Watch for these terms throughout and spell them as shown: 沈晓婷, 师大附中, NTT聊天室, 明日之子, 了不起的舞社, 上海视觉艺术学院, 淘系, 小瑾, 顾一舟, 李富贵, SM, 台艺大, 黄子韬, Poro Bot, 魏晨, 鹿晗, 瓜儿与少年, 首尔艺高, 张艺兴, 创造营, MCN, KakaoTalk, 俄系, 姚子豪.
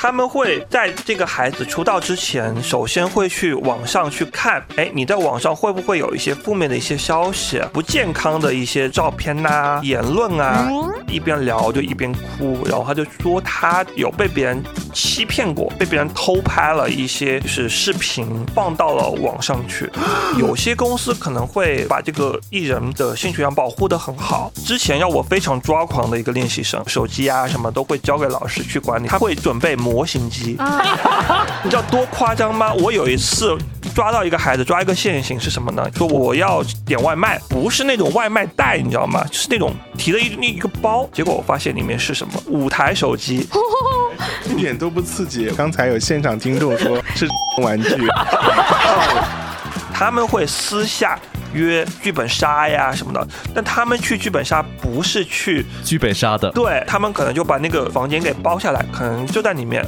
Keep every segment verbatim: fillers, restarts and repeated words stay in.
他们会在这个孩子出道之前，首先会去网上去看，哎，你在网上会不会有一些负面的一些消息，不健康的一些照片啊、言论啊，一边聊就一边哭，然后他就说他有被别人欺骗过，被别人偷拍了一些就是视频放到了网上去。有些公司可能会把这个艺人的性取向保护得很好，之前让我非常抓狂的一个练习生，手机啊什么都会交给老师去管理，他会准备模型机，你知道多夸张吗？我有一次抓到一个孩子，抓一个现行是什么呢？说我要点外卖，不是那种外卖袋，你知道吗？就是那种提了一一个包，结果我发现里面是什么？五台手机，一点都不刺激。刚才有现场听众说是玩具，他们会私下约剧本杀呀什么的，但他们去剧本杀不是去剧本杀的，对，他们可能就把那个房间给包下来，可能就在里面。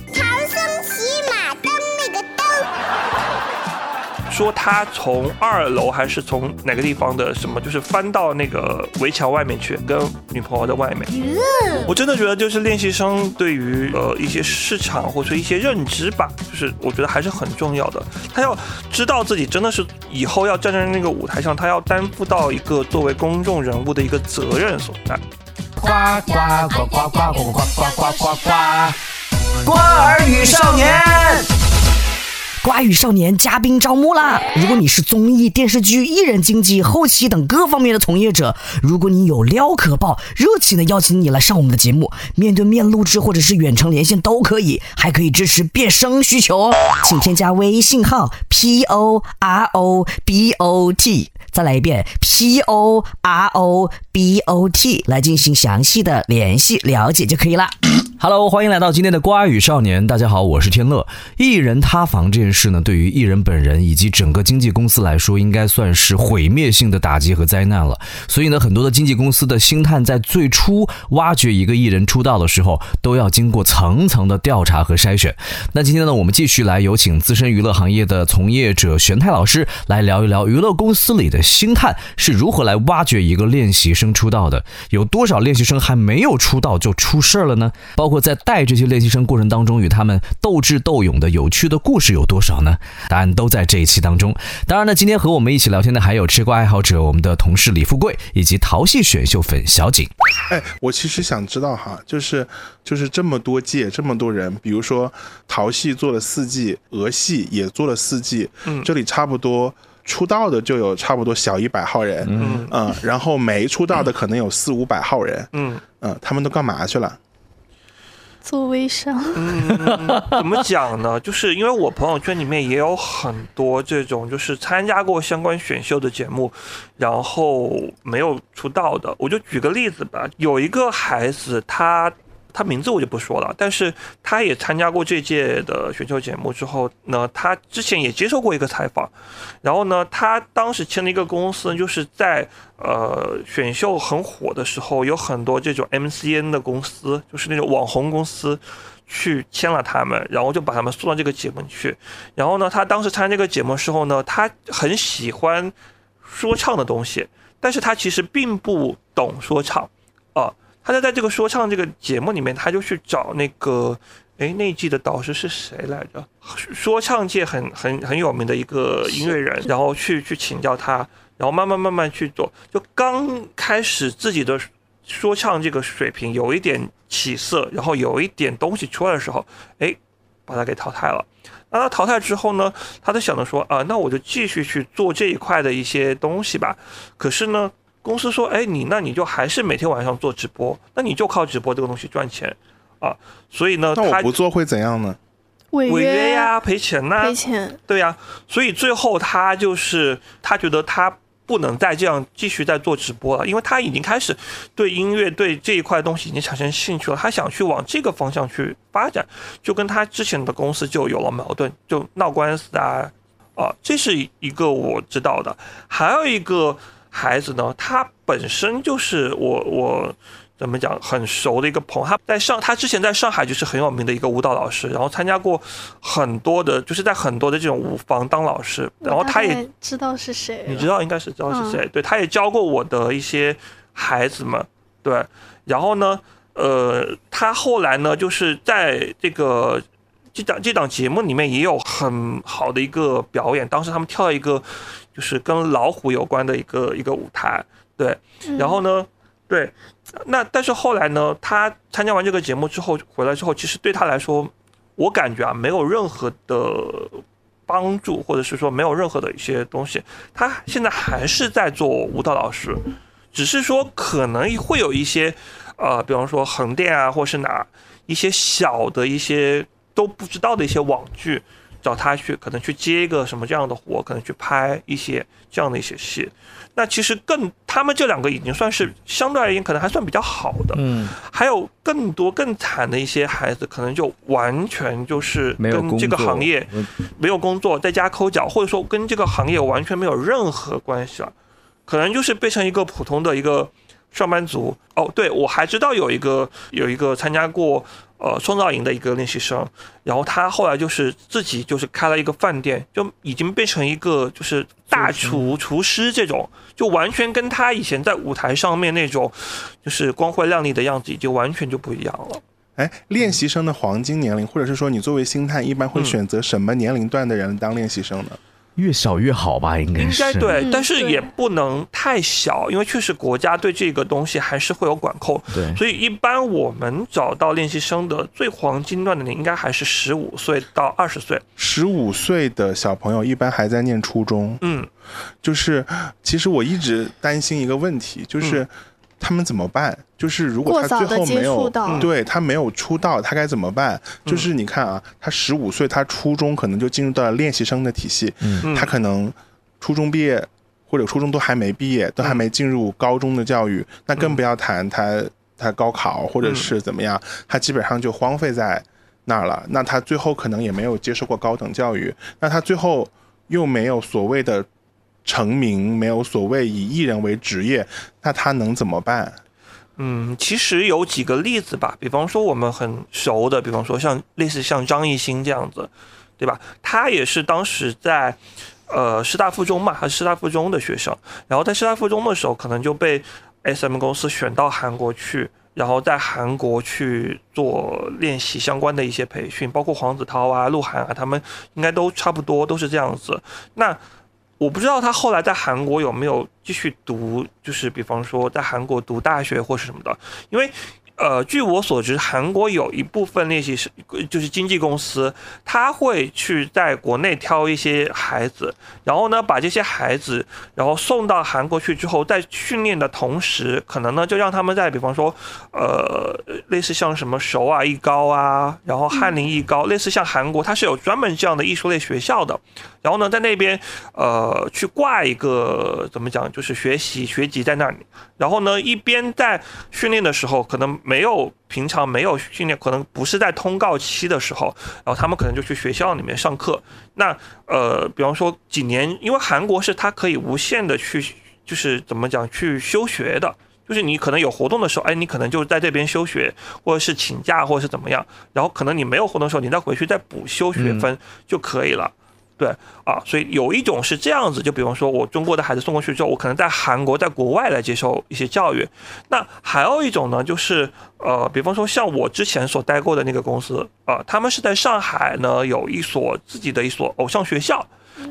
说他从二楼还是从哪个地方的什么，就是翻到那个围墙外面去，跟女朋友在外面。我真的觉得就是练习生对于呃一些市场或者一些认知吧，就是我觉得还是很重要的。他要知道自己真的是以后要站在那个舞台上，他要担负到一个作为公众人物的一个责任所在。呱呱呱呱呱呱呱呱呱呱儿与少年。瓜语少年嘉宾招募啦！如果你是综艺、电视剧、艺人经纪、后期等各方面的从业者，如果你有料可爆，热情的邀请你来上我们的节目，面对面录制或者是远程连线都可以，还可以支持变声需求，请添加微信号 p o r o b o t， 再来一遍 p o r o b o t 来进行详细的联系了解就可以了。Hello， 欢迎来到今天的瓜语少年。大家好，我是天乐。艺人塌房这件事呢，对于艺人本人以及整个经纪公司来说，应该算是毁灭性的打击和灾难了。所以呢，很多的经纪公司的星探在最初挖掘一个艺人出道的时候，都要经过层层的调查和筛选。那今天呢，我们继续来有请资深娱乐行业的从业者玄泰老师来聊一聊娱乐公司里的星探是如何来挖掘一个练习生出道的，有多少练习生还没有出道就出事了呢？包包括在带这些练习生过程当中与他们斗智斗勇的有趣的故事有多少呢？答案都在这一期当中。当然呢，今天和我们一起聊天的还有吃瓜爱好者我们的同事李富贵以及淘系选秀粉小景。哎，我其实想知道哈，就是就是这么多届这么多人，比如说淘系做了四季，俄系也做了四季，嗯，这里差不多出道的就有差不多小一百号人，嗯嗯，然后没出道的可能有四五百号人，嗯嗯，他们都干嘛去了？做微商、嗯、怎么讲呢？就是因为我朋友圈里面也有很多这种就是参加过相关选秀的节目然后没有出道的。我就举个例子吧，有一个孩子他他名字我就不说了，但是他也参加过这届的选秀节目之后呢，他之前也接受过一个采访，然后呢他当时签了一个公司，就是在呃选秀很火的时候有很多这种 M C N 的公司，就是那种网红公司去签了他们，然后就把他们送到这个节目去。然后呢他当时参加这个节目的时候呢，他很喜欢说唱的东西，但是他其实并不懂说唱啊、呃他就在这个说唱这个节目里面，他就去找那个，哎，那一季的导师是谁来着？说唱界很很很有名的一个音乐人，然后去去请教他，然后慢慢慢慢去做。就刚开始自己的说唱这个水平有一点起色，然后有一点东西出来的时候，哎，把他给淘汰了。那他淘汰之后呢，他就想着说啊，那我就继续去做这一块的一些东西吧。可是呢，公司说，哎，你那你就还是每天晚上做直播，那你就靠直播这个东西赚钱啊，所以呢，那我不做会怎样呢？违约呀、啊，赔钱呐、啊，赔钱，对呀、啊，所以最后他就是他觉得他不能再这样继续再做直播了，因为他已经开始对音乐对这一块东西已经产生兴趣了，他想去往这个方向去发展，就跟他之前的公司就有了矛盾，就闹官司啊啊，这是一个我知道的，还有一个。孩子呢，他本身就是我我怎么讲很熟的一个朋友，他在上他之前在上海就是很有名的一个舞蹈老师，然后参加过很多的，就是在很多的这种舞房当老师，然后他也知道是谁，你知道应该是知道是谁，嗯、对，他也教过我的一些孩子们，对，然后呢，呃，他后来呢就是在这个这档这档节目里面也有很好的一个表演，当时他们跳一个就是跟老虎有关的一个一个舞台，对，然后呢，对，那但是后来呢，他参加完这个节目之后回来之后，其实对他来说，我感觉啊，没有任何的帮助，或者是说没有任何的一些东西，他现在还是在做舞蹈老师，只是说可能会有一些呃，比方说横店啊，或是哪一些小的一些。都不知道的一些网剧，找他去可能去接一个什么这样的活，可能去拍一些这样的一些戏。那其实更他们这两个已经算是相对而言可能还算比较好的，嗯。还有更多更惨的一些孩子，可能就完全就是跟这个行业没有工作，没有工作在家抠脚，或者说跟这个行业完全没有任何关系了，可能就是变成一个普通的一个上班族。哦，对，我还知道有一个有一个参加过。呃，创造营的一个练习生，然后他后来就是自己就是开了一个饭店，就已经变成一个就是大厨厨师这种，就完全跟他以前在舞台上面那种就是光辉亮丽的样子，已经完全就不一样了。哎，练习生的黄金年龄，或者是说你作为星探一般会选择什么年龄段的人当练习生呢？越小越好吧，应该是应该对，但是也不能太小，因为确实国家对这个东西还是会有管控。对，所以一般我们找到练习生的最黄金段的年应该还是十五岁到二十岁。十五岁的小朋友一般还在念初中。嗯，就是其实我一直担心一个问题，就是、嗯、他们怎么办？就是如果他最后没有对他没有出道，他该怎么办？嗯、就是你看啊，他十五岁，他初中可能就进入到了练习生的体系，嗯、他可能初中毕业或者初中都还没毕业，都还没进入高中的教育，嗯、那更不要谈他他高考或者是怎么样，嗯、他基本上就荒废在那儿了。那他最后可能也没有接受过高等教育，那他最后又没有所谓的成名，没有所谓以艺人为职业，那他能怎么办？嗯，其实有几个例子吧，比方说我们很熟的，比方说像类似像张艺兴这样子，对吧？他也是当时在，呃，师大附中嘛，还是师大附中的学生，然后在师大附中的时候，可能就被 S M 公司选到韩国去，然后在韩国去做练习相关的一些培训，包括黄子韬啊、鹿晗啊，他们应该都差不多都是这样子。那我不知道他后来在韩国有没有继续读，就是比方说在韩国读大学或是什么的，因为呃，据我所知，韩国有一部分练习生就是经纪公司，他会去在国内挑一些孩子，然后呢把这些孩子然后送到韩国去之后，在训练的同时，可能呢就让他们在比方说呃类似像什么首尔艺高啊，然后翰林艺高，类似像韩国它是有专门这样的艺术类学校的，然后呢在那边呃去挂一个怎么讲就是学习学籍在那里，然后呢一边在训练的时候可能。没有平常没有训练，可能不是在通告期的时候，然后他们可能就去学校里面上课。那呃，比方说几年，因为韩国是他可以无限的去，就是怎么讲去休学的，就是你可能有活动的时候，哎，你可能就在这边休学，或者是请假，或者是怎么样。然后可能你没有活动的时候，你再回去再补修学分就可以了。嗯对啊，所以有一种是这样子，就比方说我中国的孩子送过去之后，我可能在韩国在国外来接受一些教育。那还有一种呢，就是呃，比方说像我之前所待过的那个公司啊、呃，他们是在上海呢有一所自己的一所偶像学校。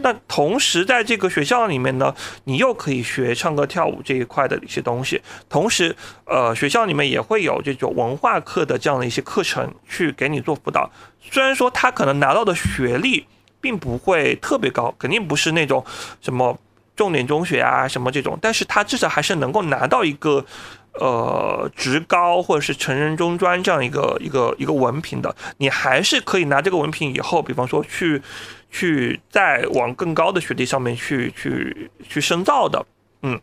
那同时在这个学校里面呢，你又可以学唱歌跳舞这一块的一些东西，同时呃，学校里面也会有这种文化课的这样的一些课程去给你做辅导。虽然说他可能拿到的学历。并不会特别高，肯定不是那种什么重点中学啊什么这种，但是他至少还是能够拿到一个呃职高或者是成人中专这样一个一个一个文凭的，你还是可以拿这个文凭以后，比方说去去再往更高的学历上面去去去深造的，嗯。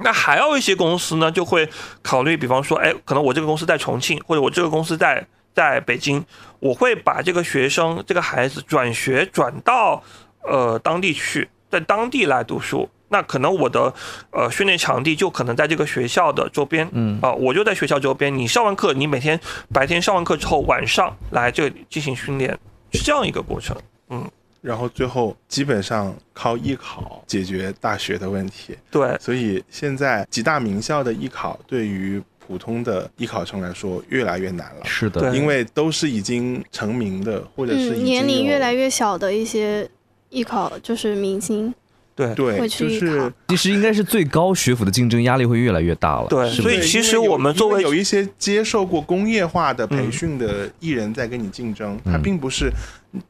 那还有一些公司呢，就会考虑，比方说，哎，可能我这个公司在重庆，或者我这个公司在。在北京，我会把这个学生、这个孩子转学转到呃当地去，在当地来读书。那可能我的呃训练场地就可能在这个学校的周边，嗯、呃、啊，我就在学校周边。你上完课，你每天白天上完课之后，晚上来这里进行训练，是这样一个过程。嗯，然后最后基本上靠艺考解决大学的问题。对，所以现在几大名校的艺考对于。普通的艺考生来说越来越难了。是的，因为都是已经成名的，或者是已经、嗯、年龄越来越小的一些艺考就是明星。对对，就是其实应该是最高学府的竞争压力会越来越大了。对，所以其实我们作为有一些接受过工业化的培训的艺人在跟你竞争，嗯、他并不是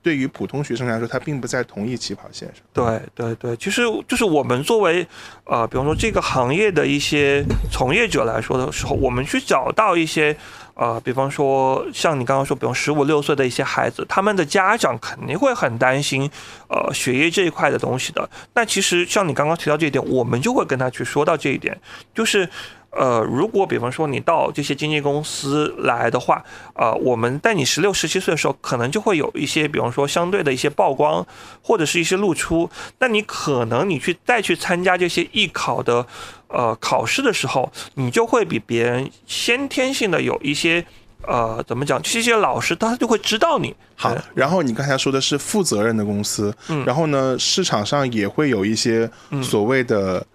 对于普通学生来说，他并不在同一起跑线上。对对对，其实就是我们作为啊、呃，比方说这个行业的一些从业者来说的时候，我们去找到一些。呃，比方说像你刚刚说，比方十五六岁的一些孩子，他们的家长肯定会很担心，呃，学业这一块的东西的。那其实像你刚刚提到这一点，我们就会跟他去说到这一点，就是，呃，如果比方说你到这些经纪公司来的话，呃，我们在你十六、十七岁的时候，可能就会有一些，比方说相对的一些曝光或者是一些露出，那你可能你去再去参加这些艺考的。呃，考试的时候，你就会比别人先天性的有一些，呃，怎么讲？这些老师他就会知道你。好，然后你刚才说的是负责任的公司，嗯、然后呢，市场上也会有一些所谓的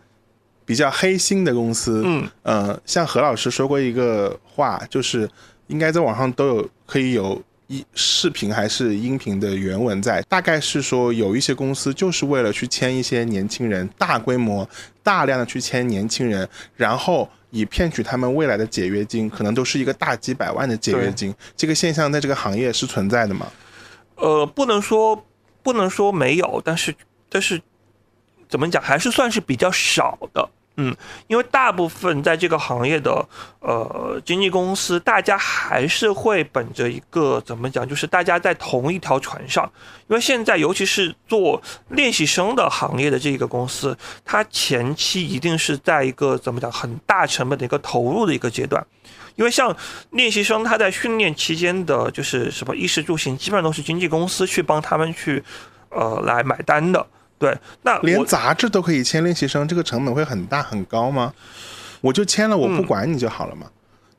比较黑心的公司。嗯，呃，像何老师说过一个话，就是应该在网上都有可以有视频还是音频的原文在，大概是说有一些公司就是为了去签一些年轻人，大规模大量的去签年轻人，然后以骗取他们未来的解约金，可能都是一个大几百万的解约金。这个现象在这个行业是存在的吗？呃，不能说不能说没有，但是但是怎么讲，还是算是比较少的。嗯，因为大部分在这个行业的呃经纪公司，大家还是会本着一个怎么讲，就是大家在同一条船上。因为现在尤其是做练习生的行业的这个公司，它前期一定是在一个怎么讲很大成本的一个投入的一个阶段。因为像练习生他在训练期间的就是什么衣食住行，基本上都是经纪公司去帮他们去呃来买单的。对，那连杂志都可以签练习生，这个成本会很大很高吗？我就签了，我不管你就好了嘛、嗯。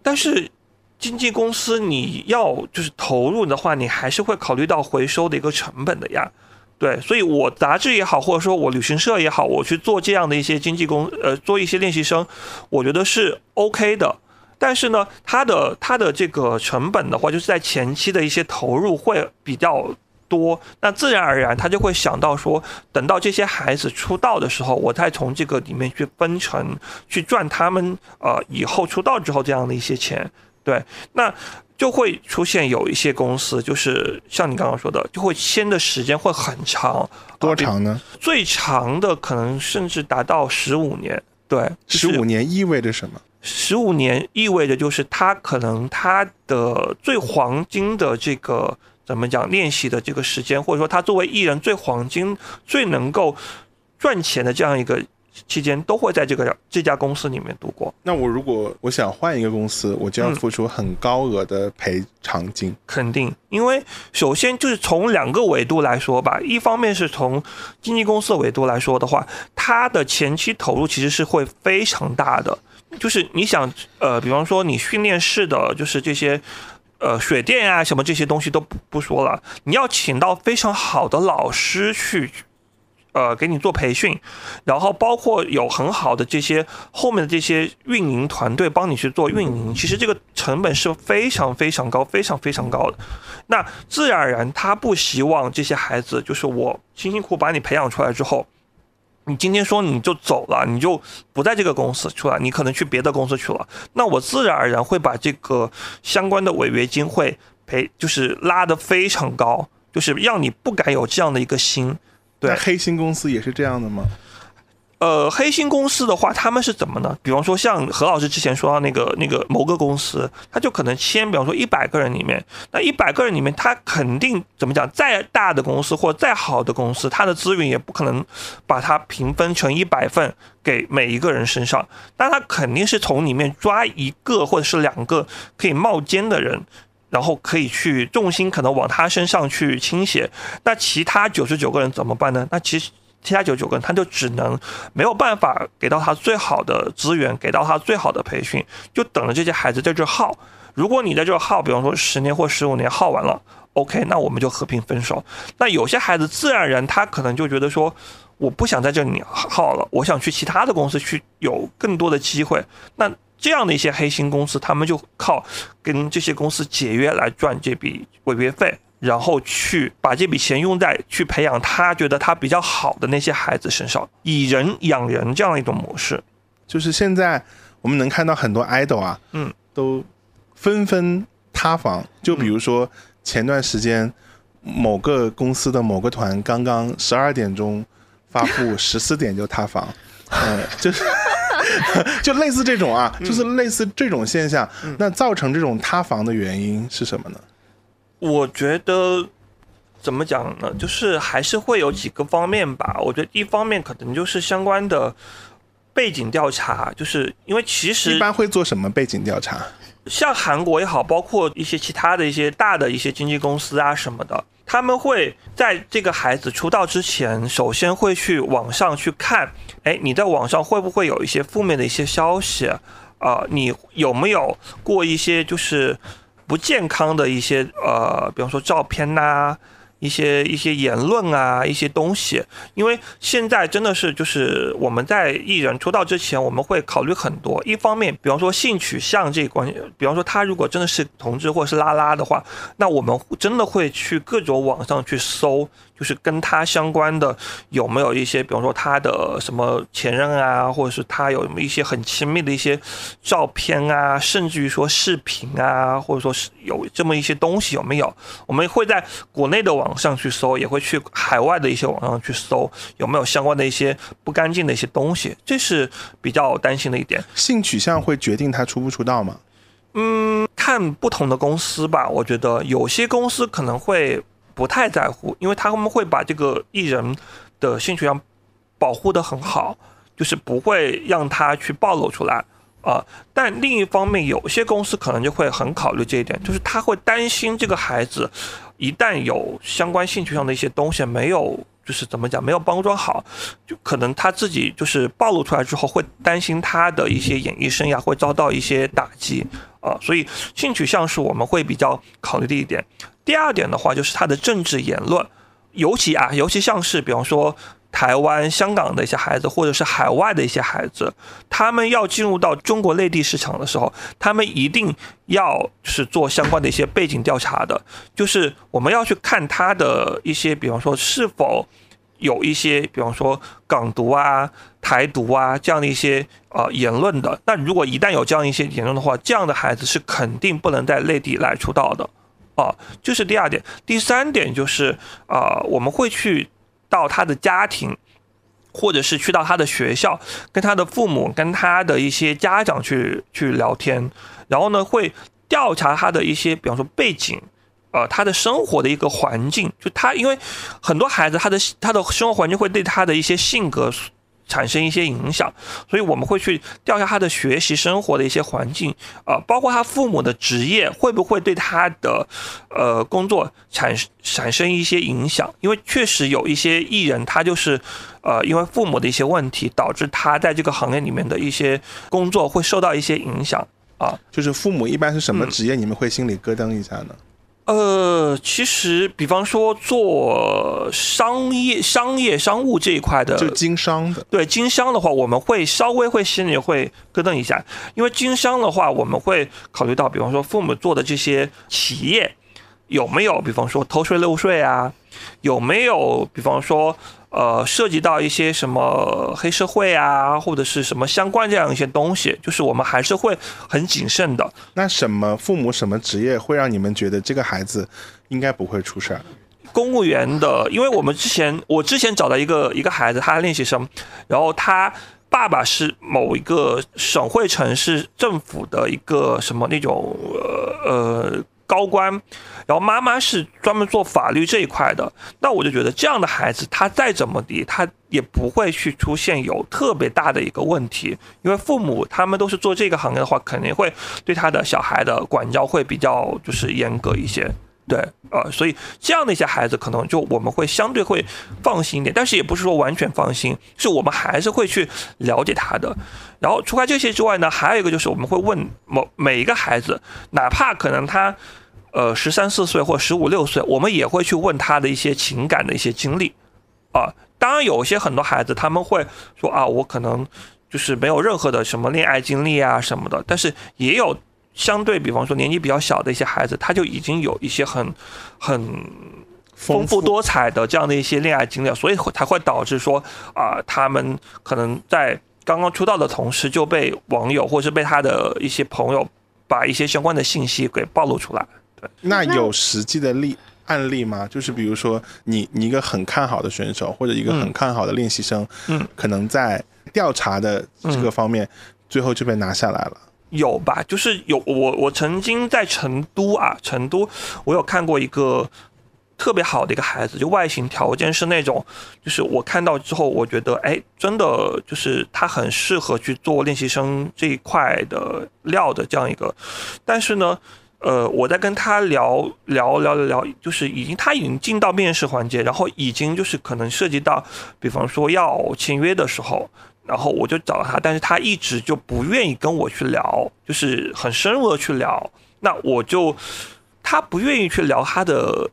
但是经纪公司你要就是投入的话，你还是会考虑到回收的一个成本的呀。对，所以我杂志也好，或者说我旅行社也好，我去做这样的一些经纪公呃做一些练习生，我觉得是 OK 的。但是呢，它的它的这个成本的话，就是在前期的一些投入会比较。多，那自然而然他就会想到说，等到这些孩子出道的时候，我再从这个里面去分成，去赚他们呃以后出道之后这样的一些钱。对，那就会出现有一些公司，就是像你刚刚说的，就会签的时间会很长，多长呢？啊、最长的可能甚至达到十五年。对，十五年意味着什么？十五年意味着就是他可能他的最黄金的这个。怎么讲练习的这个时间，或者说他作为艺人最黄金、最能够赚钱的这样一个期间，都会在这个这家公司里面度过。那我如果我想换一个公司，我就要付出很高额的赔偿金、嗯。肯定，因为首先就是从两个维度来说吧，一方面是从经纪公司的维度来说的话，它的前期投入其实是会非常大的。就是你想，呃，比方说你训练室的，就是这些。呃，水电啊，什么这些东西都不不说了。你要请到非常好的老师去，呃，给你做培训，然后包括有很好的这些后面的这些运营团队帮你去做运营。其实这个成本是非常非常高、非常非常高的。那自然而然，他不希望这些孩子就是我辛辛苦苦把你培养出来之后，你今天说你就走了，你就不在这个公司出来，你可能去别的公司去了，那我自然而然会把这个相关的违约金会赔，就是拉得非常高，就是让你不敢有这样的一个心。对，那黑心公司也是这样的吗？呃，黑心公司的话，他们是怎么呢？比方说像何老师之前说到那个那个某个公司，他就可能签，比方说一百个人里面，那一百个人里面，他肯定怎么讲，再大的公司或再好的公司，他的资源也不可能把它平分成一百份给每一个人身上，那他肯定是从里面抓一个或者是两个可以冒尖的人。然后可以去重心可能往他身上去倾斜，那其他九十九个人怎么办呢？那其实其他九十九个人他就只能没有办法给到他最好的资源，给到他最好的培训，就等着这些孩子在这耗。如果你在这耗，比方说十年或十五年耗完了 ，OK， 那我们就和平分手。那有些孩子自然而然他可能就觉得说，我不想在这里耗了，我想去其他的公司去有更多的机会。那这样的一些黑心公司，他们就靠跟这些公司解约来赚这笔违约费，然后去把这笔钱用在去培养他觉得他比较好的那些孩子身上，以人养人这样的一种模式。就是现在我们能看到很多 idol 啊，嗯，都纷纷塌房。就比如说前段时间某个公司的某个团刚刚十二点钟发布，十四点就塌房，嗯，就是就类似这种啊，就是类似这种现象。嗯，那造成这种塌房的原因是什么呢？我觉得怎么讲呢，就是还是会有几个方面吧。我觉得第一方面可能就是相关的背景调查，就是因为其实一般会做什么背景调查？像韩国也好，包括一些其他的一些大的一些经纪公司啊什么的，他们会在这个孩子出道之前，首先会去网上去看，哎，你在网上会不会有一些负面的一些消息啊，呃？你有没有过一些就是不健康的一些呃，比方说照片呐，啊，一些一些言论啊，一些东西。因为现在真的是就是我们在艺人出道之前，我们会考虑很多。一方面，比方说性取向这一关，比方说他如果真的是同志或者是拉拉的话，那我们真的会去各种网上去搜，就是跟他相关的有没有一些，比方说他的什么前任啊，或者是他有一些很亲密的一些照片啊，甚至于说视频啊，或者说是有这么一些东西有没有？我们会在国内的网上去搜，也会去海外的一些网上去搜有没有相关的一些不干净的一些东西，这是比较担心的一点。性取向会决定他出不出道吗？嗯，看不同的公司吧。我觉得有些公司可能会不太在乎，因为他们会把这个艺人的性取向保护得很好，就是不会让他去暴露出来。呃、但另一方面，有些公司可能就会很考虑这一点，就是他会担心这个孩子一旦有相关兴趣上的一些东西没有，就是怎么讲，没有包装好，就可能他自己就是暴露出来之后，会担心他的一些演艺生涯会遭到一些打击啊。呃，所以性取向是我们会比较考虑的一点。第二点的话，就是他的政治言论，尤其啊，尤其像是比方说台湾、香港的一些孩子，或者是海外的一些孩子，他们要进入到中国内地市场的时候，他们一定要是做相关的一些背景调查的，就是我们要去看他的一些，比方说是否有一些，比方说港独啊、台独啊这样的一些呃言论的。那如果一旦有这样一些言论的话，这样的孩子是肯定不能在内地来出道的啊。这是第二点。第三点就是啊，呃，我们会去到他的家庭，或者是去到他的学校，跟他的父母、跟他的一些家长去去聊天，然后呢，会调查他的一些，比方说背景，呃，他的生活的一个环境。就他，因为很多孩子他的他的生活环境会对他的一些性格产生一些影响，所以我们会去调查他的学习生活的一些环境，呃，包括他父母的职业会不会对他的呃工作产产生一些影响。因为确实有一些艺人，他就是呃因为父母的一些问题，导致他在这个行业里面的一些工作会受到一些影响啊。就是父母一般是什么职业，嗯，你们会心里咯噔一下呢？呃，其实比方说做商业、商业、商务这一块的，就经商的，对经商的话，我们会稍微会心里会咯噔一下，因为经商的话，我们会考虑到，比方说父母做的这些企业有没有，比方说偷税漏税啊，有没有，比方说呃，涉及到一些什么黑社会啊，或者是什么相关这样一些东西，就是我们还是会很谨慎的。那什么父母什么职业会让你们觉得这个孩子应该不会出事儿？公务员的，因为我们之前我之前找到一个一个孩子，他练习生，然后他爸爸是某一个省会城市政府的一个什么那种呃呃。高官，然后妈妈是专门做法律这一块的。那我就觉得这样的孩子，他再怎么地，他也不会去出现有特别大的一个问题，因为父母他们都是做这个行业的话，肯定会对他的小孩的管教会比较就是严格一些。对，呃，所以这样的一些孩子，可能就我们会相对会放心一点，但是也不是说完全放心，是我们还是会去了解他的。然后除开这些之外呢，还有一个就是我们会问某每一个孩子，哪怕可能他呃十三四岁或十五六岁，我们也会去问他的一些情感的一些经历啊。当然，有些很多孩子他们会说啊，我可能。就是没有任何的什么恋爱经历啊什么的，但是也有相对比方说年纪比较小的一些孩子，他就已经有一些很很丰富多彩的这样的一些恋爱经历，所以才会导致说啊、呃，他们可能在刚刚出道的同时就被网友或是被他的一些朋友把一些相关的信息给暴露出来。对，那有实际的例案例吗？就是比如说你你一个很看好的选手或者一个很看好的练习生，嗯，可能在调查的这个方面、嗯、最后就被拿下来了。有吧，就是有我我曾经在成都啊，成都我有看过一个特别好的一个孩子，就外形条件是那种，就是我看到之后我觉得哎，真的就是他很适合去做练习生这一块的料的这样一个，但是呢呃，我在跟他聊聊聊聊，就是已经他已经进到面试环节，然后已经就是可能涉及到，比方说要签约的时候，然后我就找他，但是他一直就不愿意跟我去聊，就是很深入的去聊。那我就他不愿意去聊他的，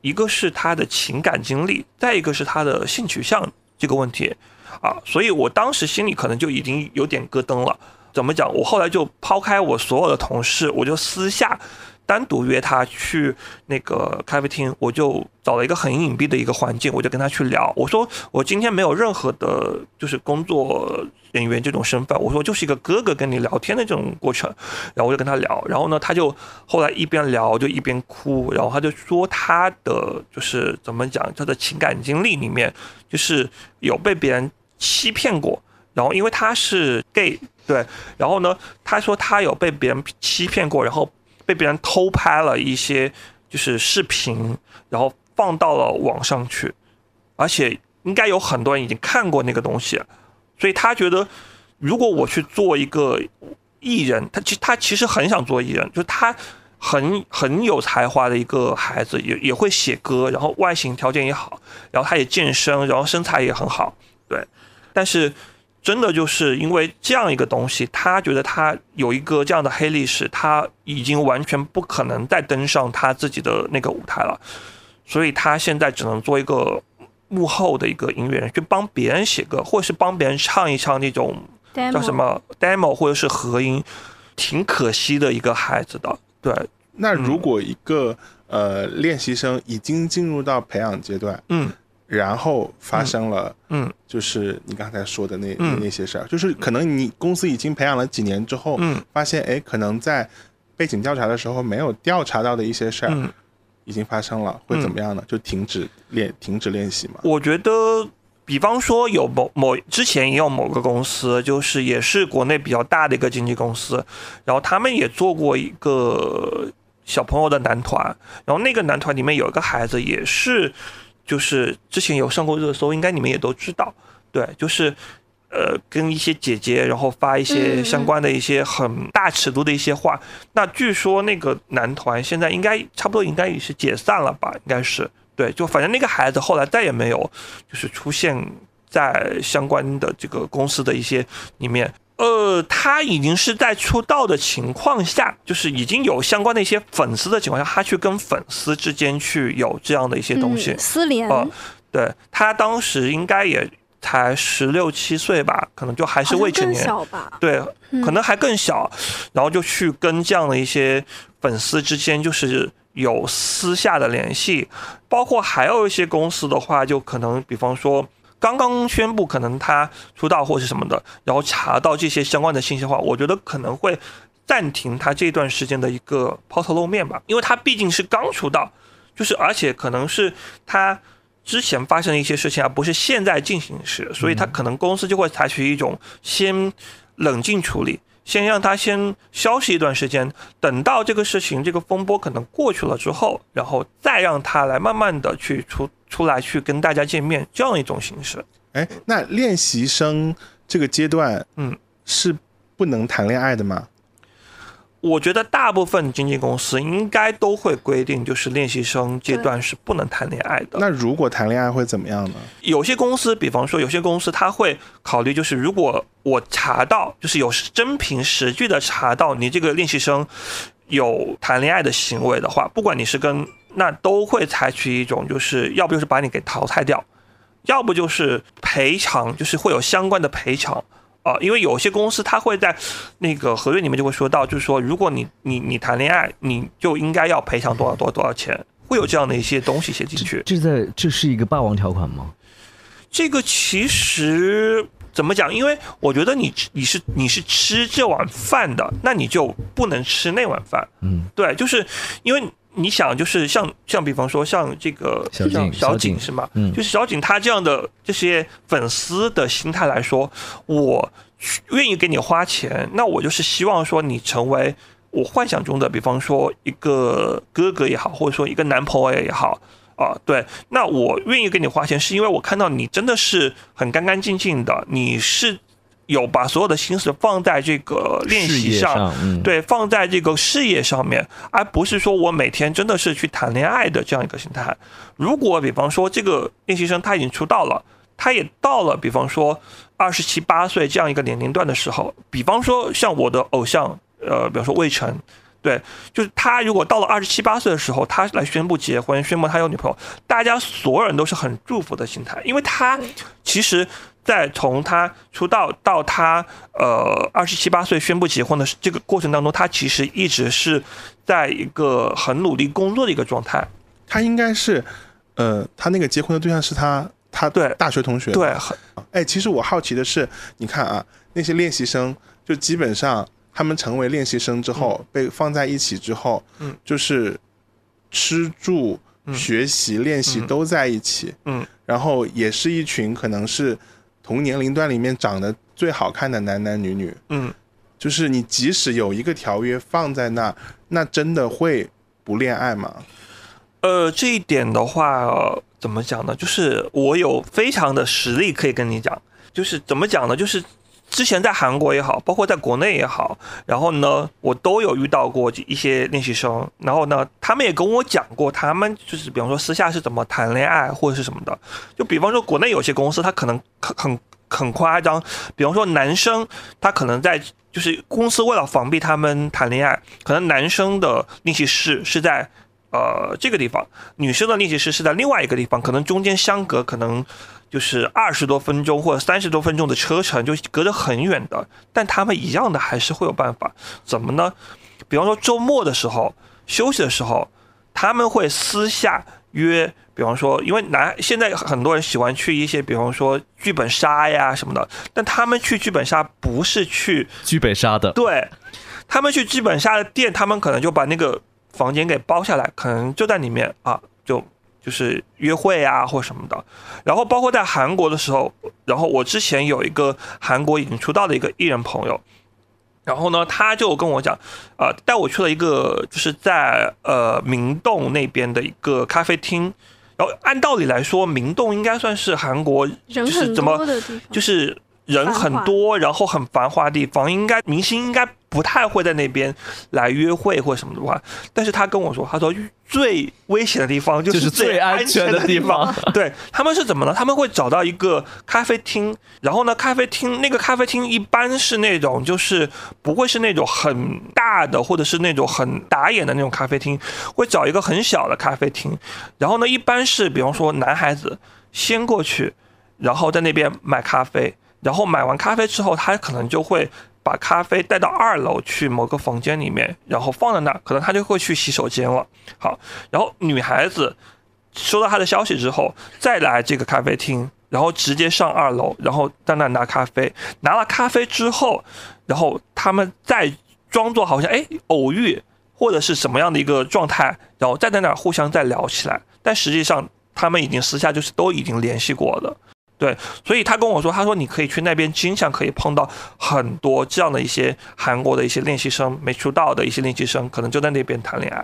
一个是他的情感经历，再一个是他的性取向这个问题啊，所以我当时心里可能就已经有点咯噔了。怎么讲，我后来就抛开我所有的同事，我就私下单独约他去那个咖啡厅，我就找了一个很隐蔽的一个环境，我就跟他去聊，我说我今天没有任何的就是工作人员这种身份，我说就是一个哥哥跟你聊天的这种过程，然后我就跟他聊，然后呢他就后来一边聊就一边哭，然后他就说他的就是怎么讲，他的情感经历里面就是有被别人欺骗过，然后因为他是 gay， 对，然后呢他说他有被别人欺骗过，然后被别人偷拍了一些就是视频，然后放到了网上去，而且应该有很多人已经看过那个东西，所以他觉得如果我去做一个艺人，他其实他其实很想做艺人，就是他很很有才华的一个孩子，也也会写歌，然后外形条件也好，然后他也健身，然后身材也很好，对，但是真的就是因为这样一个东西，他觉得他有一个这样的黑历史，他已经完全不可能再登上他自己的那个舞台了，所以他现在只能做一个幕后的一个音乐人，去帮别人写歌，或是帮别人唱一唱那种叫什么 demo 或者是合音，挺可惜的一个孩子的。对，那如果一个、嗯、呃练习生已经进入到培养阶段，嗯。然后发生了，嗯，就是你刚才说的那、嗯、那些事儿，就是可能你公司已经培养了几年之后，嗯，发现哎，可能在背景调查的时候没有调查到的一些事儿，嗯，已经发生了，会怎么样呢？就停止练，停止练习嘛。我觉得，比方说有某某之前也有某个公司，就是也是国内比较大的一个经纪公司，然后他们也做过一个小朋友的男团，然后那个男团里面有一个孩子也是。就是之前有上过热搜，应该你们也都知道，对，就是呃跟一些姐姐然后发一些相关的一些很大尺度的一些话，嗯、那据说那个男团现在应该差不多应该也是解散了吧，应该是，对，就反正那个孩子后来再也没有就是出现在相关的这个公司的一些里面。呃，他已经是在出道的情况下，就是已经有相关的一些粉丝的情况下，他去跟粉丝之间去有这样的一些东西、嗯、私联、呃、对，他当时应该也才十六七岁吧，可能就还是未成年，好像更小吧，对，可能还更小、嗯、然后就去跟这样的一些粉丝之间就是有私下的联系，包括还有一些公司的话，就可能比方说刚刚宣布可能他出道或是什么的，然后查到这些相关的信息的话，我觉得可能会暂停他这段时间的一个抛头露面吧，因为他毕竟是刚出道，就是而且可能是他之前发生的一些事情而不是现在进行时，所以他可能公司就会采取一种先冷静处理，先让他先消失一段时间，等到这个事情这个风波可能过去了之后，然后再让他来慢慢的去出出来去跟大家见面，这样一种形式。哎，那练习生这个阶段，嗯，是不能谈恋爱的吗？我觉得大部分经纪公司应该都会规定，就是练习生阶段是不能谈恋爱的。那如果谈恋爱会怎么样呢？有些公司，比方说有些公司他会考虑，就是如果我查到，就是有真凭实据的查到你这个练习生有谈恋爱的行为的话，不管你是跟那都会采取一种，就是要不就是把你给淘汰掉，要不就是赔偿，就是会有相关的赔偿呃，因为有些公司它会在那个合约里面就会说到，就是说如果你你你谈恋爱，你就应该要赔偿多少多少多少钱，会有这样的一些东西写进去。这在这是一个霸王条款吗？这个其实怎么讲？因为我觉得你你是你是吃这碗饭的，那你就不能吃那碗饭。嗯，对，就是因为你想，就是像像比方说像这个小景小景是吗？嗯，就是小景他这样的这些粉丝的心态来说，我愿意给你花钱，那我就是希望说你成为我幻想中的，比方说一个哥哥也好，或者说一个男朋友也好啊，对，那我愿意给你花钱，是因为我看到你真的是很干干净净的，你是有把所有的心思放在这个练习上，上嗯、对，放在这个事业上面，而不是说我每天真的是去谈恋爱的这样一个心态。如果比方说这个练习生他已经出道了，他也到了比方说二十七八岁这样一个年龄段的时候，比方说像我的偶像，呃，比方说魏晨，对，就是他如果到了二十七八岁的时候，他来宣布结婚，宣布他有女朋友，大家所有人都是很祝福的心态，因为他其实。在从他出道到他呃二十七八岁宣布结婚的这个过程当中，他其实一直是在一个很努力工作的一个状态。他应该是，呃，他那个结婚的对象是他他对大学同学。对，哎，其实我好奇的是，你看啊，那些练习生就基本上他们成为练习生之后、嗯、被放在一起之后，嗯，就是吃住、嗯、学习、练习都在一起，嗯，嗯然后也是一群可能是。同年龄段里面长得最好看的男男女女，嗯，就是你即使有一个条约放在那，那真的会不恋爱吗？呃，这一点的话、呃、怎么讲呢？就是我有非常的实力可以跟你讲，就是怎么讲呢？就是之前在韩国也好，包括在国内也好，然后呢，我都有遇到过一些练习生，然后呢，他们也跟我讲过，他们就是比方说私下是怎么谈恋爱或者是什么的。就比方说国内有些公司，他可能很很夸张，比方说男生他可能在就是公司为了防避他们谈恋爱，可能男生的练习室是在呃这个地方，女生的练习室是在另外一个地方，可能中间相隔可能。就是二十多分钟或者三十多分钟的车程，就隔着很远的，但他们一样的还是会有办法。怎么呢？比方说周末的时候休息的时候，他们会私下约，比方说因为男现在很多人喜欢去一些比方说剧本杀呀什么的，但他们去剧本杀不是去剧本杀的，对，他们去剧本杀的店，他们可能就把那个房间给包下来，可能就在里面啊，就就是约会啊或什么的。然后包括在韩国的时候，然后我之前有一个韩国已经出道的一个艺人朋友，然后呢他就跟我讲呃，带我去了一个就是在呃明洞那边的一个咖啡厅。然后按道理来说，明洞应该算是韩国就是怎么就是人很多然后很繁华的地方，应该明星应该不太会在那边来约会或什么的话，但是他跟我说，他说最危险的地方就是最安全的地方。对，他们是怎么呢？他们会找到一个咖啡厅，然后呢，咖啡厅那个咖啡厅一般是那种就是不会是那种很大的或者是那种很打眼的那种咖啡厅，会找一个很小的咖啡厅，然后呢，一般是比方说男孩子先过去，然后在那边买咖啡，然后买完咖啡之后，他可能就会。把咖啡带到二楼去某个房间里面，然后放在那，可能他就会去洗手间了。好，然后女孩子收到他的消息之后，再来这个咖啡厅，然后直接上二楼，然后在那拿咖啡。拿了咖啡之后，然后他们再装作好像哎偶遇或者是什么样的一个状态，然后再在那互相再聊起来。但实际上他们已经私下就是都已经联系过了。对，所以他跟我说，他说你可以去那边，经常可以碰到很多这样的一些韩国的一些练习生，没出道的一些练习生，可能就在那边谈恋爱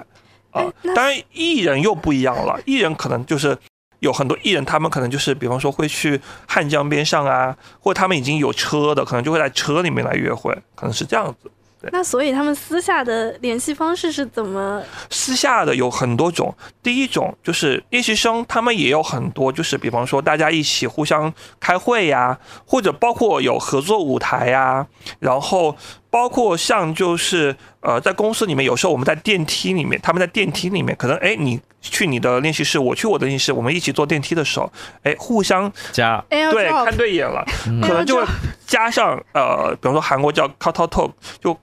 啊、呃。当然，艺人又不一样了，艺人可能就是有很多艺人，他们可能就是比方说会去汉江边上啊，或者他们已经有车的，可能就会在车里面来约会，可能是这样子。那所以他们私下的联系方式是怎么？私下的有很多种，第一种就是练习生，他们也有很多，就是比方说大家一起互相开会呀，或者包括有合作舞台呀，然后包括像就是呃，在公司里面，有时候我们在电梯里面，他们在电梯里面，可能哎，你去你的练习室，我去我的练习室，我们一起坐电梯的时候，哎，互相加对看对眼了，可能就会加上呃，比方说韩国叫 KakaoTalk， 就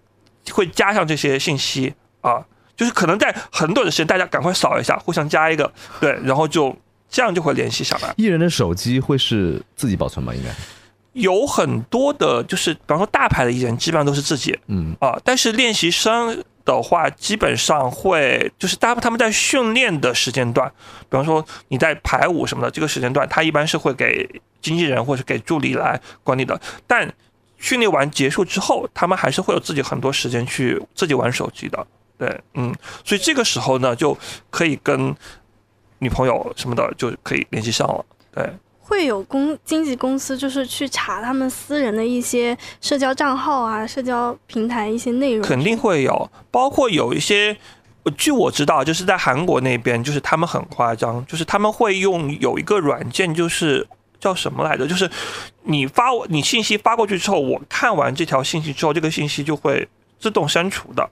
会加上这些信息啊、呃，就是可能在很短的时间，大家赶快扫一下，互相加一个，对，然后就这样就会联系上来。艺人的手机会是自己保存吗？应该。有很多的，就是比方说大牌的艺人，基本上都是自己，嗯啊、呃，但是练习生的话，基本上会就是他们他们在训练的时间段，比方说你在排舞什么的这个时间段，他一般是会给经纪人或者给助理来管理的。但训练完结束之后，他们还是会有自己很多时间去自己玩手机的，对，嗯，所以这个时候呢，就可以跟女朋友什么的就可以联系上了，对。会有公经纪公司就是去查他们私人的一些社交账号啊，社交平台一些内容，肯定会有。包括有一些，据我知道，就是在韩国那边，就是他们很夸张，就是他们会用有一个软件，就是叫什么来着？就是你发我你信息发过去之后，我看完这条信息之后，这个信息就会自动删除的。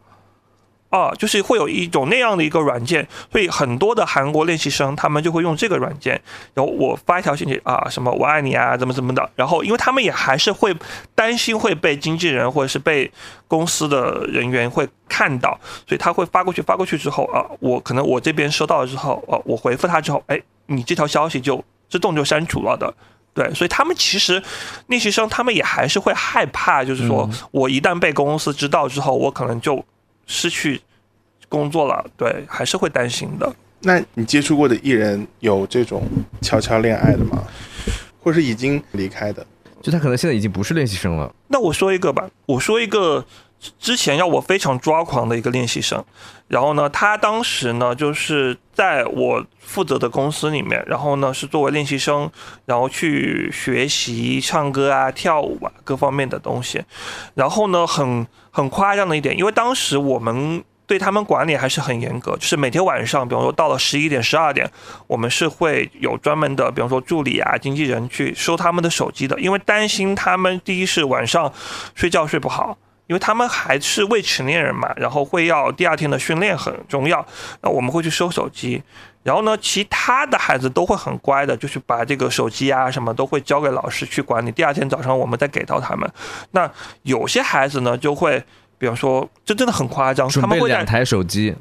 啊，就是会有一种那样的一个软件，所以很多的韩国练习生他们就会用这个软件。然后我发一条信息啊，什么我爱你啊，怎么怎么的。然后因为他们也还是会担心会被经纪人或者是被公司的人员会看到，所以他会发过去，发过去之后啊，我可能我这边收到了之后啊，我回复他之后，哎，你这条消息就自动就删除了的。对，所以他们其实练习生他们也还是会害怕，就是说我一旦被公司知道之后，我可能就失去工作了，对，还是会担心的。那你接触过的艺人有这种悄悄恋爱的吗？或是已经离开的？就他可能现在已经不是练习生了。那我说一个吧，我说一个之前让我非常抓狂的一个练习生。然后呢，他当时呢就是在我负责的公司里面，然后呢是作为练习生，然后去学习唱歌啊、跳舞啊各方面的东西。然后呢，很很夸张的一点，因为当时我们对他们管理还是很严格，就是每天晚上，比方说到了十一点、十二点，我们是会有专门的，比方说助理啊、经纪人去收他们的手机的，因为担心他们第一是晚上睡觉睡不好，因为他们还是未成年人嘛，然后会要第二天的训练很重要，那我们会去收手机。然后呢，其他的孩子都会很乖的，就是把这个手机啊什么都会交给老师去管理，第二天早上我们再给到他们。那有些孩子呢就会，比方说，这真的很夸张，他们会两台手机，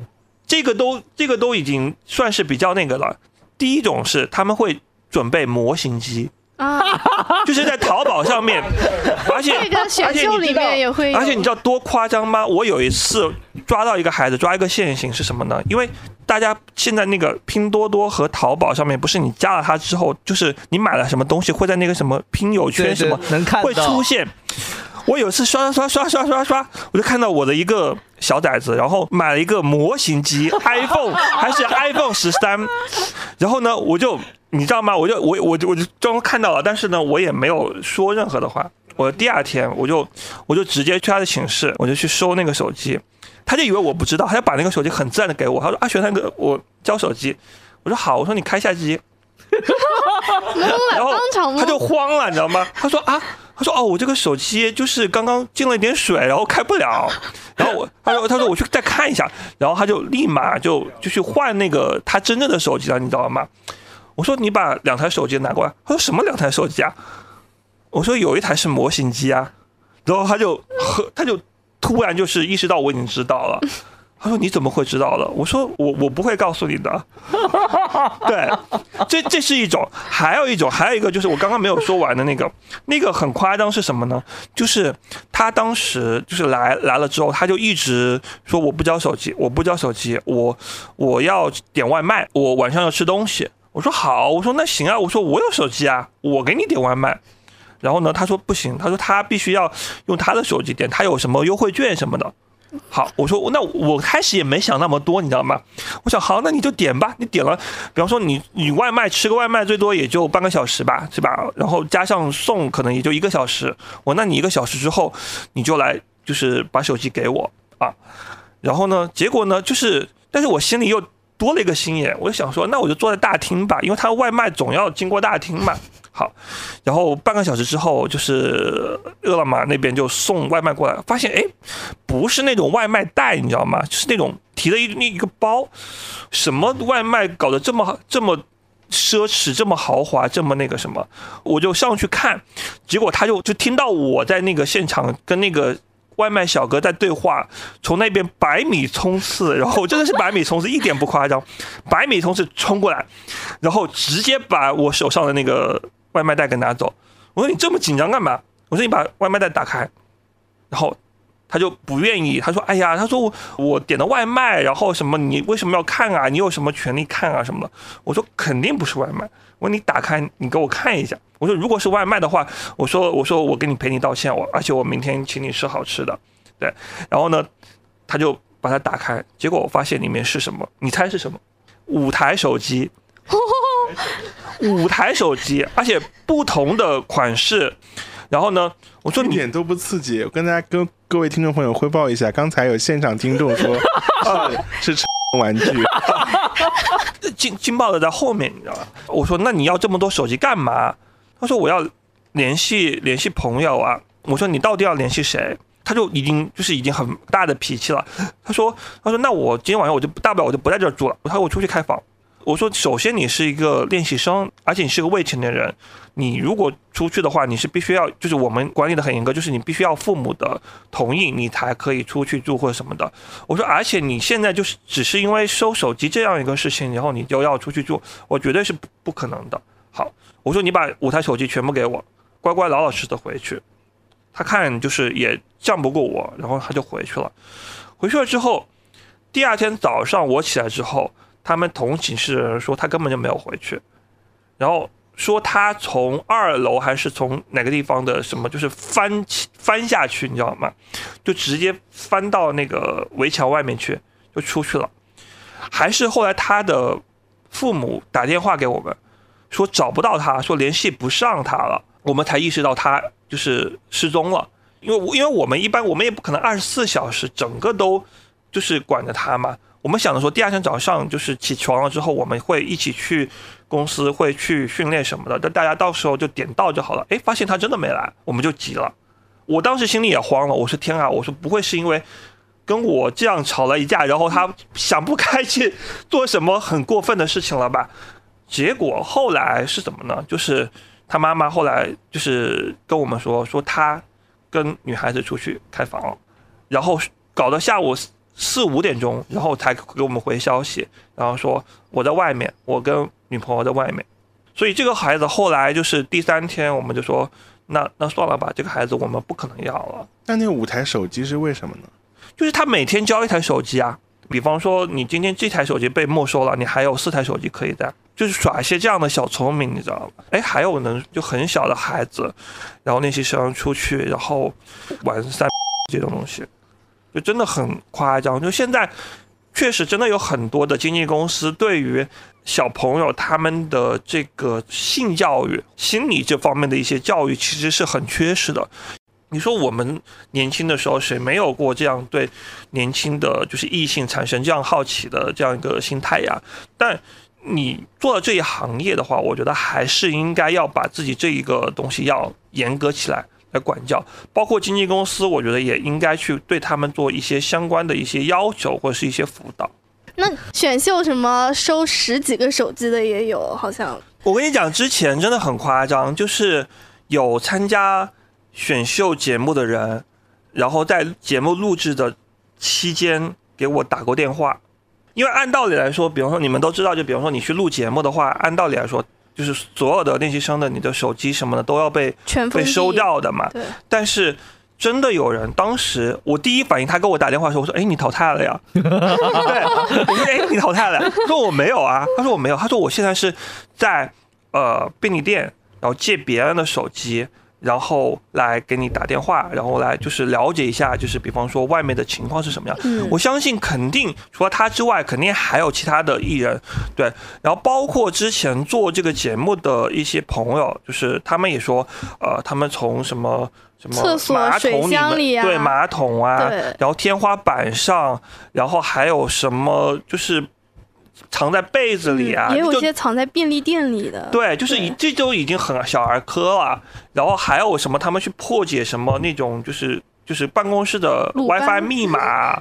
这个都这个都已经算是比较那个了。第一种是他们会准备模型机啊，就是在淘宝上面，而且这个选秀里面也会有。而且你知道多夸张吗？我有一次抓到一个孩子，抓一个现行是什么呢？因为大家现在那个拼多多和淘宝上面，不是你加了它之后，就是你买了什么东西会在那个什么拼友圈什么会出现。我有一次刷刷刷刷刷刷刷，我就看到我的一个小崽子，然后买了一个模型机 ，iPhone 还是 iPhone 十三，然后呢，我就你知道吗？我就我我我就装看到了，但是呢，我也没有说任何的话。我第二天我就我就直接去他的寝室，我就去收那个手机，他就以为我不知道，他就把那个手机很自然的给我，他说啊，学那个我交手机，我说好，我说你开下机，然后他就慌了，你知道吗？他说啊。他说：“哦，我这个手机就是刚刚进了一点水，然后开不了。然后我他说他说我去再看一下，然后他就立马就就去换那个他真正的手机了，你知道吗？我说你把两台手机拿过来。他说什么两台手机啊？我说有一台是模型机啊。然后他就他就突然就是意识到我已经知道了。他说你怎么会知道了？我说我我不会告诉你的。对，这这是一种，还有一种，还有一个就是我刚刚没有说完的那个，那个很夸张是什么呢？就是他当时就是来来了之后，他就一直说我不交手机，我不交手机，我我要点外卖，我晚上要吃东西。我说好，我说那行啊，我说我有手机啊，我给你点外卖。然后呢，他说不行，他说他必须要用他的手机点，他有什么优惠券什么的。好，我说那我开始也没想那么多，你知道吗？我想好，那你就点吧。你点了，比方说你你外卖吃个外卖最多也就半个小时吧，是吧？然后加上送可能也就一个小时。我那你一个小时之后你就来，就是把手机给我啊。然后呢，结果呢就是，但是我心里又多了一个心眼，我就想说，那我就坐在大厅吧，因为他外卖总要经过大厅嘛。好，然后半个小时之后，就是饿了么那边就送外卖过来，发现哎，不是那种外卖袋，你知道吗？就是那种提了一一个包，什么外卖搞得这么这么奢侈，这么豪华，这么那个什么，我就上去看，结果他就就听到我在那个现场跟那个外卖小哥在对话，从那边百米冲刺，然后真的是百米冲刺，一点不夸张，百米冲刺冲过来，然后直接把我手上的那个外卖袋给拿走。我说你这么紧张干嘛？我说你把外卖袋打开。然后他就不愿意，他说哎呀，他说 我, 我点的外卖，然后什么你为什么要看啊？你有什么权利看啊什么的？我说肯定不是外卖，我说你打开你给我看一下。我说如果是外卖的话，我说我说我给你赔你道歉，我而且我明天请你吃好吃的，对。然后呢，他就把它打开，结果我发现里面是什么？你猜是什么？五台手机，五台手机，而且不同的款式。然后呢，我说你一点都不刺激。我跟大家跟各位听众朋友汇报一下，刚才有现场听众说是是。玩具劲劲爆的在后面，你知道吧？我说那你要这么多手机干嘛？他说我要联系联系朋友啊。我说你到底要联系谁？他就已经就是已经很大的脾气了。他说他说那我今天晚上我就大不了我就不在这儿住了。他说我出去开房。我说首先你是一个练习生，而且你是个未成年人，你如果出去的话，你是必须要就是我们管理的很严格，就是你必须要父母的同意你才可以出去住或者什么的。我说而且你现在就是只是因为收手机这样一个事情，然后你就要出去住，我绝对是不可能的。好，我说你把五台手机全部给我，乖乖老老实实的回去。他看就是也犟不过我，然后他就回去了。回去了之后，第二天早上我起来之后，他们同寝室的人说他根本就没有回去，然后说他从二楼还是从哪个地方的什么，就是翻翻下去，你知道吗？就直接翻到那个围墙外面去，就出去了。还是后来他的父母打电话给我们，说找不到他，说联系不上他了，我们才意识到他就是失踪了。因为因为我们一般我们也不可能二十四小时整个都就是管着他嘛。我们想着说，第二天早上就是起床了之后，我们会一起去公司，会去训练什么的，但大家到时候就点到就好了。哎，发现他真的没来，我们就急了。我当时心里也慌了，我说天啊，我说不会是因为跟我这样吵了一架，然后他想不开去做什么很过分的事情了吧？结果后来是怎么呢？就是他妈妈后来就是跟我们说，说他跟女孩子出去开房，然后搞到下午四五点钟，然后才给我们回消息，然后说我在外面，我跟女朋友在外面。所以这个孩子后来就是第三天，我们就说那那算了吧，这个孩子我们不可能要了。那那五台手机是为什么呢？就是他每天交一台手机啊，比方说你今天这台手机被没收了，你还有四台手机可以带，就是耍一些这样的小聪明，你知道吗？哎，还有呢，就很小的孩子，然后那些生出去，然后玩三这种东西。就真的很夸张，就现在确实真的有很多的经纪公司对于小朋友他们的这个性教育、心理这方面的一些教育其实是很缺失的。你说我们年轻的时候谁没有过这样对年轻的就是异性产生这样好奇的这样一个心态呀？但你做了这一行业的话，我觉得还是应该要把自己这一个东西要严格起来来管教，包括经纪公司，我觉得也应该去对他们做一些相关的一些要求或者是一些辅导。那选秀什么收十几个手机的也有，好像我跟你讲，之前真的很夸张，就是有参加选秀节目的人，然后在节目录制的期间给我打过电话，因为按道理来说，比方说你们都知道，就比方说你去录节目的话，按道理来说，就是所有的练习生的你的手机什么的都要被被收掉的嘛。但是真的有人，当时我第一反应他跟我打电话说，我说哎你淘汰了呀，对，我说哎你淘汰了，他说我没有啊，他说我没有，他说我现在是在呃便利店，然后借别人的手机，然后来给你打电话，然后来就是了解一下，就是比方说外面的情况是什么样。嗯、我相信肯定除了他之外，肯定还有其他的艺人，对。然后包括之前做这个节目的一些朋友，就是他们也说，呃，他们从什么什么厕所水箱里啊，对，马桶啊，然后天花板上，然后还有什么就是藏在被子里啊，也有些藏在便利店里的。对，就是这都已经很小儿科了。然后还有什么他们去破解什么那种就是就是办公室的 WiFi 密码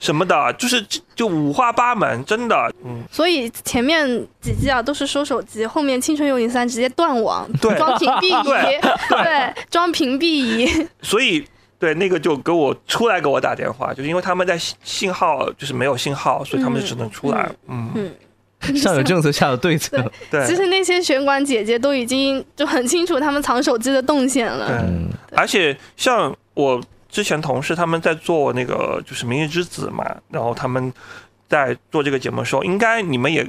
什么的，就是就五花八门，真的。嗯，所以前面几季啊都是收手机，后面青春有你三直接断网，对，装屏蔽仪，对，对对装屏蔽仪。所以对那个就给我出来给我打电话，就是因为他们在信号就是没有信号，所以他们只能出来。嗯。嗯嗯上有政策下有对策。对，对，其实那些选管姐姐都已经就很清楚他们藏手机的动线了。嗯，而且像我之前同事他们在做那个就是《明日之子》嘛，然后他们在做这个节目的时候，应该你们也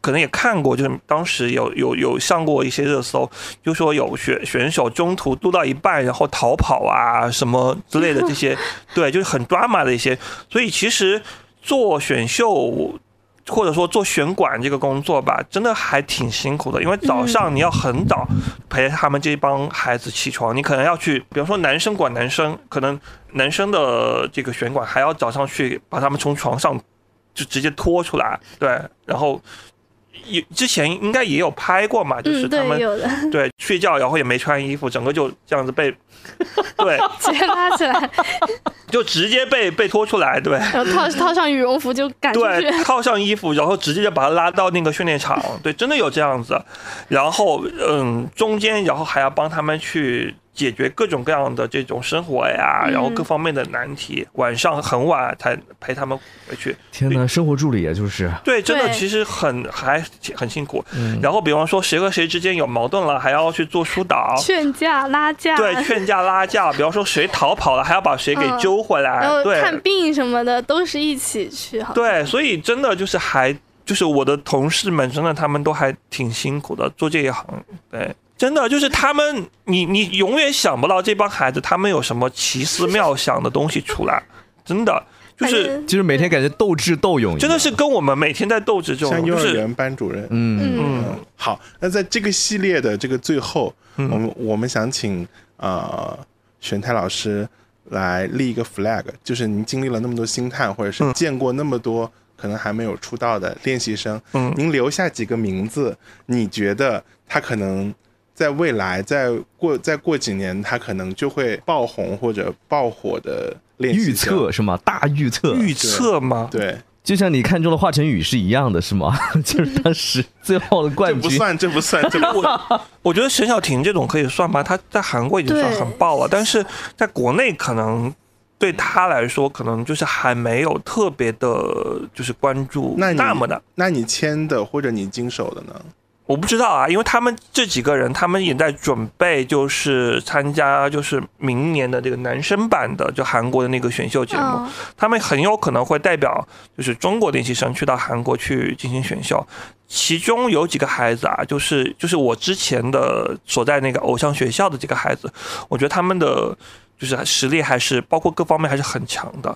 可能也看过，就是当时有有有上过一些热搜，就说有选选手中途录到一半然后逃跑啊什么之类的这些，对，就是很drama的一些。所以其实做选秀，或者说做选管这个工作吧，真的还挺辛苦的，因为早上你要很早陪他们这帮孩子起床，你可能要去，比如说男生管男生，可能男生的这个选管还要早上去把他们从床上就直接拖出来，对，然后之前应该也有拍过嘛，就是他们、嗯、对, 对睡觉然后也没穿衣服，整个就这样子被对直接拉起来，就直接被被拖出来，对，然后套套上羽绒服就赶出去，对，套上衣服然后直接就把他拉到那个训练场，对，真的有这样子。然后嗯，中间然后还要帮他们去解决各种各样的这种生活呀，然后各方面的难题，嗯、晚上很晚才陪他们回去。天哪，生活助理也就是对，真的其实很还很辛苦。嗯、然后比方说谁和谁之间有矛盾了，还要去做疏导、劝架、拉架。对，劝架拉架。比方说谁逃跑了，还要把谁给揪回来。嗯、对，看病什么的都是一起去。对，所以真的就是还就是我的同事们，真的他们都还挺辛苦的，做这一行。对。真的就是他们，你你永远想不到这帮孩子他们有什么奇思妙想的东西出来，真的就是就是每天感觉斗智斗勇，真的是跟我们每天在斗智斗勇，像幼儿园班主任。嗯嗯，嗯好，那在这个系列的这个最后，嗯、我们我们想请呃玄泰老师来立一个 flag， 就是您经历了那么多星探，或者是见过那么多可能还没有出道的练习生，嗯，您留下几个名字，你觉得他可能。在未来，再过再过几年，他可能就会爆红或者爆火的练习生。预测是吗？大预测？预测吗？对，就像你看中的华晨宇是一样的，是吗？就是当时最后的冠军。这不算，这不算，这不算。我我觉得沈晓婷这种可以算吧，她在韩国已经算很爆了，但是在国内可能。对他来说，可能就是还没有特别的，就是关注那么的。那你签的或者你经手的呢？我不知道啊，因为他们这几个人，他们也在准备，就是参加，就是明年的这个男生版的，就韩国的那个选秀节目，哦、他们很有可能会代表就是中国练习生去到韩国去进行选秀。其中有几个孩子啊，就是就是我之前的所在那个偶像学校的几个孩子，我觉得他们的就是实力还是包括各方面还是很强的。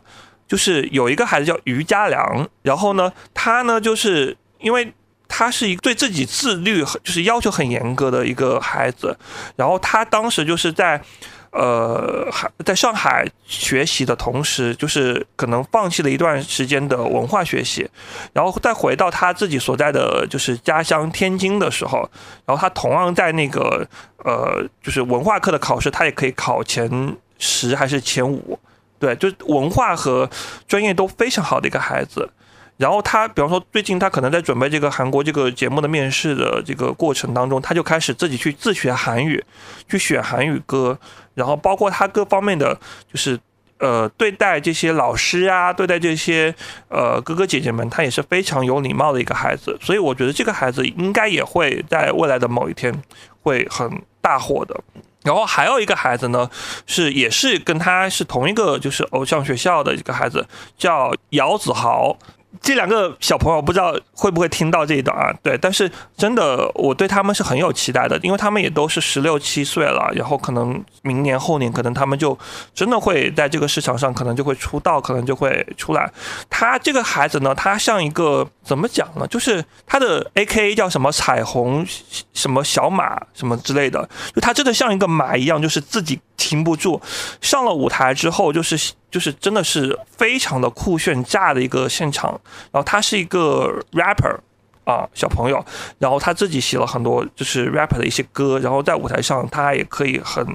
就是有一个孩子叫于家良，然后呢，他呢就是因为。他是一个对自己自律就是要求很严格的一个孩子，然后他当时就是在呃在上海学习的同时，就是可能放弃了一段时间的文化学习，然后再回到他自己所在的就是家乡天津的时候，然后他同样在那个呃就是文化课的考试，他也可以考前十还是前五，对，就是文化和专业都非常好的一个孩子。然后他，比方说最近他可能在准备这个韩国这个节目的面试的这个过程当中，他就开始自己去自学韩语，去选韩语歌，然后包括他各方面的就是呃对待这些老师啊，对待这些呃哥哥姐姐们，他也是非常有礼貌的一个孩子，所以我觉得这个孩子应该也会在未来的某一天会很大火的。然后还有一个孩子呢，是也是跟他是同一个就是偶像学校的一个孩子，叫姚子豪。这两个小朋友不知道会不会听到这一段啊？对，但是真的我对他们是很有期待的，因为他们也都是十六七岁了，然后可能明年后年可能他们就真的会在这个市场上可能就会出道，可能就会出来。他这个孩子呢，他像一个怎么讲呢？就是他的 A K A 叫什么彩虹、什么小马、什么之类的，就他真的像一个马一样，就是自己停不住。上了舞台之后，就是就是真的是非常的酷炫炸的一个现场。然后他是一个 rapper 啊，小朋友，然后他自己写了很多就是 rapper 的一些歌，然后在舞台上他也可以很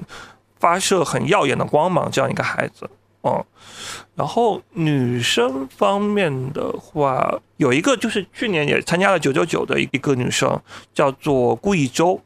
发射很耀眼的光芒，这样一个孩子。嗯，然后女生方面的话，有一个就是去年也参加了九九九的一个女生，叫做顾一舟，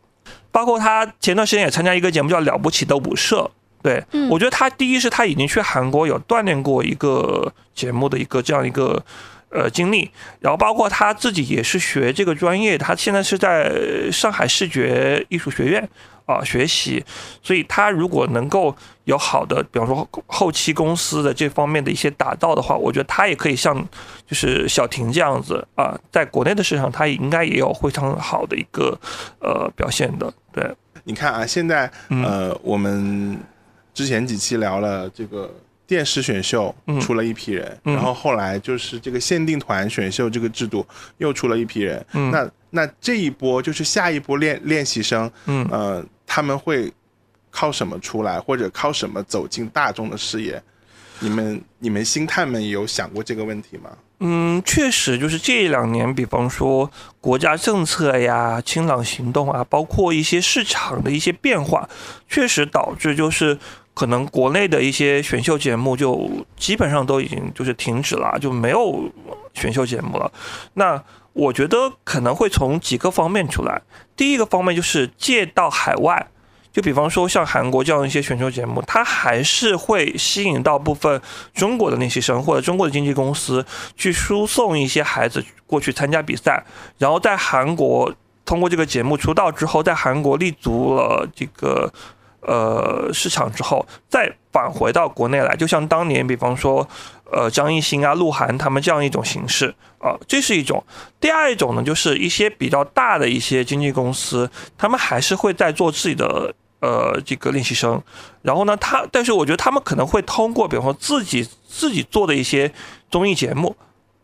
包括她前段时间也参加一个节目叫《了不起的舞社》。对，嗯、我觉得她第一是她已经去韩国有锻炼过一个节目的一个这样一个呃经历，然后包括她自己也是学这个专业，她现在是在上海视觉艺术学院。啊，学习，所以他如果能够有好的，比方说后期公司的这方面的一些打造的话，我觉得他也可以像就是小婷这样子啊，在国内的市场，他应该也有非常好的一个呃表现的。对，你看啊，现在呃、嗯、我们之前几期聊了这个电视选秀出了一批人，嗯、然后后来就是这个限定团选秀这个制度又出了一批人，嗯、那那这一波就是下一波练练习生，嗯呃。他们会靠什么出来，或者靠什么走进大众的视野？你们你们星探们有想过这个问题吗？嗯，确实就是这两年，比方说国家政策呀、清朗行动啊，包括一些市场的一些变化，确实导致就是可能国内的一些选秀节目就基本上都已经就是停止了，就没有选秀节目了。那我觉得可能会从几个方面出来。第一个方面就是借到海外，就比方说像韩国这样一些选秀节目，它还是会吸引到部分中国的练习生或者中国的经纪公司去输送一些孩子过去参加比赛，然后在韩国通过这个节目出道之后，在韩国立足了这个呃市场之后，再返回到国内来，就像当年比方说呃，张艺兴啊、鹿晗他们这样一种形式啊、呃，这是一种。第二一种呢，就是一些比较大的一些经纪公司，他们还是会在做自己的呃这个练习生。然后呢，他但是我觉得他们可能会通过，比方说自己自己做的一些综艺节目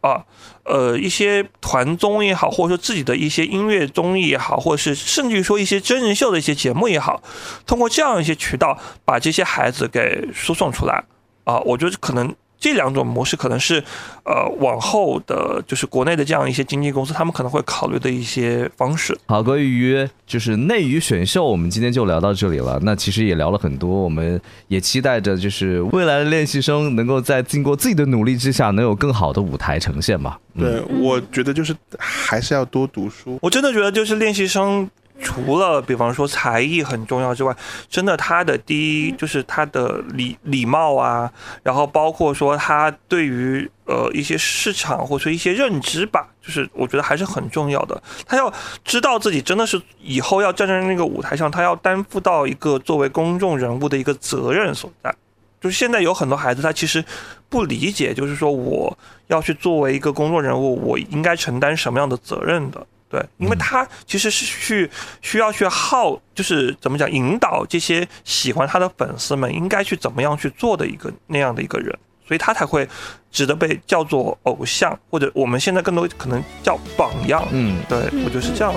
啊，呃一些团综也好，或者说自己的一些音乐综艺也好，或者是甚至于说一些真人秀的一些节目也好，通过这样一些渠道把这些孩子给输送出来啊、呃，我觉得可能。这两种模式可能是，呃，往后的就是国内的这样一些经纪公司，他们可能会考虑的一些方式。好，关于就是内娱选秀，我们今天就聊到这里了。那其实也聊了很多，我们也期待着就是未来的练习生能够在经过自己的努力之下，能有更好的舞台呈现吧。嗯、对，我觉得就是还是要多读书。我真的觉得就是练习生。除了比方说才艺很重要之外，真的他的第一就是他的礼礼貌啊，然后包括说他对于呃一些市场或者一些认知吧，就是我觉得还是很重要的。他要知道自己真的是以后要站在那个舞台上，他要担负到一个作为公众人物的一个责任所在。就是现在有很多孩子，他其实不理解，就是说我要去作为一个公众人物，我应该承担什么样的责任的。对，因为他其实是去需要去耗，就是怎么讲，引导这些喜欢他的粉丝们应该去怎么样去做的一个那样的一个人，所以他才会值得被叫做偶像，或者我们现在更多可能叫榜样。嗯，对，我觉得是这样。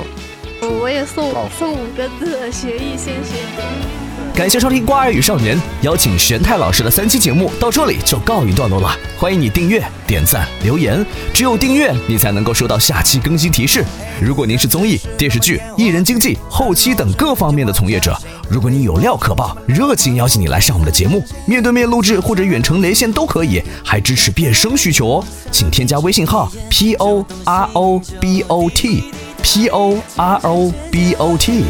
嗯、我也送送五个字：学艺先学德。感谢收听《瓜儿与少年》，邀请玄泰老师的三期节目到这里就告一段落了。欢迎你订阅、点赞、留言，只有订阅你才能够收到下期更新提示。如果您是综艺、电视剧、艺人经纪、后期等各方面的从业者，如果你有料可爆，热情邀请你来上我们的节目，面对面录制或者远程连线都可以，还支持变声需求哦。请添加微信号 p o r o b o t。P O R O B O T。